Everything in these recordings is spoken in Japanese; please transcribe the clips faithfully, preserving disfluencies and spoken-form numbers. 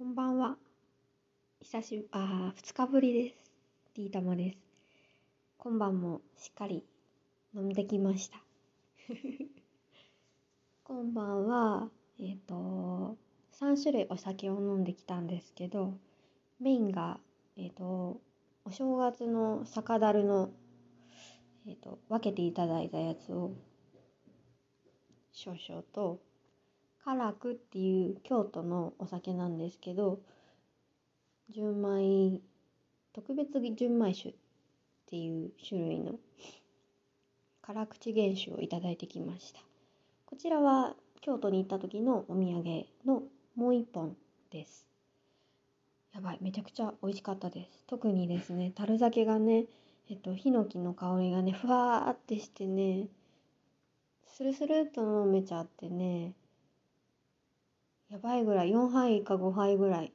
こんばんは。久しぶり、あー、ふつかぶりです。ティータマです。今晩もしっかり飲んできました。今晩は、えっと、さん種類お酒を飲んできたんですけど、メインが、えっと、お正月の酒樽の、えっと、分けていただいたやつを、少々と、カラクっていう京都のお酒なんですけど、純米特別純米酒っていう種類の辛口原酒をいただいてきました。こちらは京都に行った時のお土産のもう一本です。やばい、めちゃくちゃ美味しかったです。特にですね、樽酒がね、えっとヒノキの香りがね、ふわーってしてね、スルスルっと飲めちゃってね、やばいぐらい、よんはいかごはいぐらい、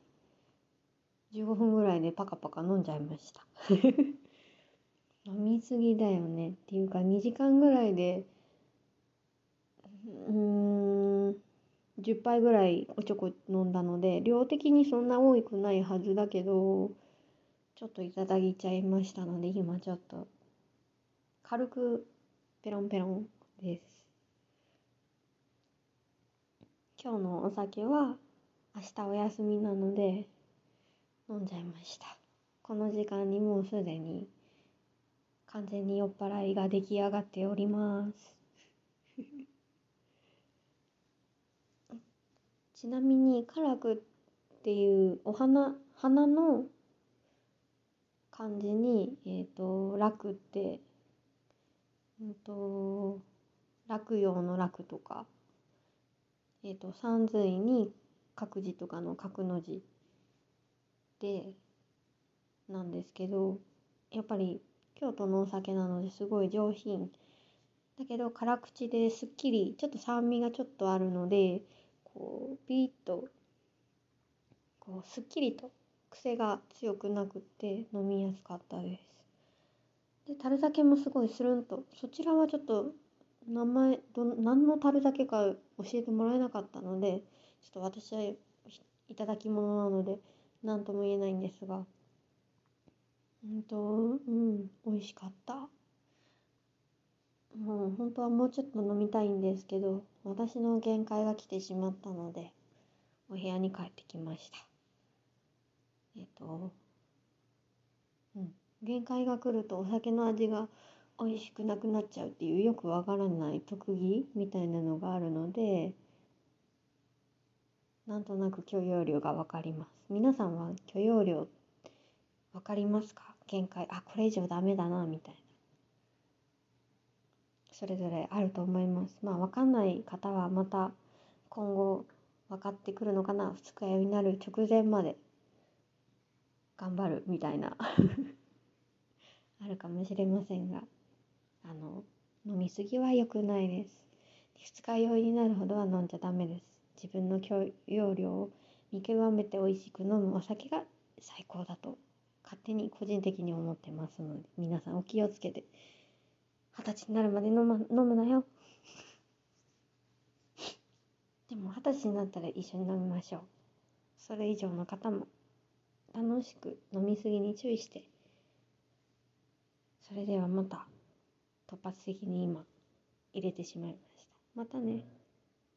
じゅうごふんぐらいでパカパカ飲んじゃいました。飲みすぎだよねっていうか、にじかんぐらいでうーんじゅっぱいぐらいおちょこ飲んだので、量的にそんな多くないはずだけど、ちょっといただいちゃいましたので、今ちょっと軽くペロンペロンです。今日のお酒は明日お休みなので飲んじゃいました。この時間にもうすでに完全に酔っ払いが出来上がっております。ちなみにカラクっていうお花、花の漢字に、えっと、楽って、うんと、落葉の楽とか、えーと、三髄に角字とかの角の字でなんですけど、やっぱり京都のお酒なのですごい上品だけど辛口ですっきり、ちょっと酸味がちょっとあるので、こうビーッとこうすっきりと癖が強くなくって飲みやすかったです。で、樽酒もすごいスルンと、そちらはちょっと名前ど何の樽酒か教えてもらえなかったので、ちょっと私はいただき物なので何とも言えないんですが、うんとうん美味しかった。もう本当はもうちょっと飲みたいんですけど、私の限界が来てしまったのでお部屋に帰ってきました。えっとうん限界が来るとお酒の味が美味しくなくなっちゃうっていう、よくわからない特技みたいなのがあるので、なんとなく許容量がわかります。皆さんは許容量わかりますか？限界、あ、これ以上ダメだなみたいな、それぞれあると思います。まあわかんない方はまた今後分かってくるのかな、二日酔いになる直前まで頑張るみたいなあるかもしれませんが、あの飲みすぎは良くないです。二日酔いになるほどは飲んじゃダメです。自分の許容量を見極めて美味しく飲むお酒が最高だと勝手に個人的に思ってますので、皆さんお気をつけて、二十歳になるまで飲ま、飲むなよでも二十歳になったら一緒に飲みましょう。それ以上の方も楽しく飲みすぎに注意して。それではまた突発的に今入れてしまいました。またね。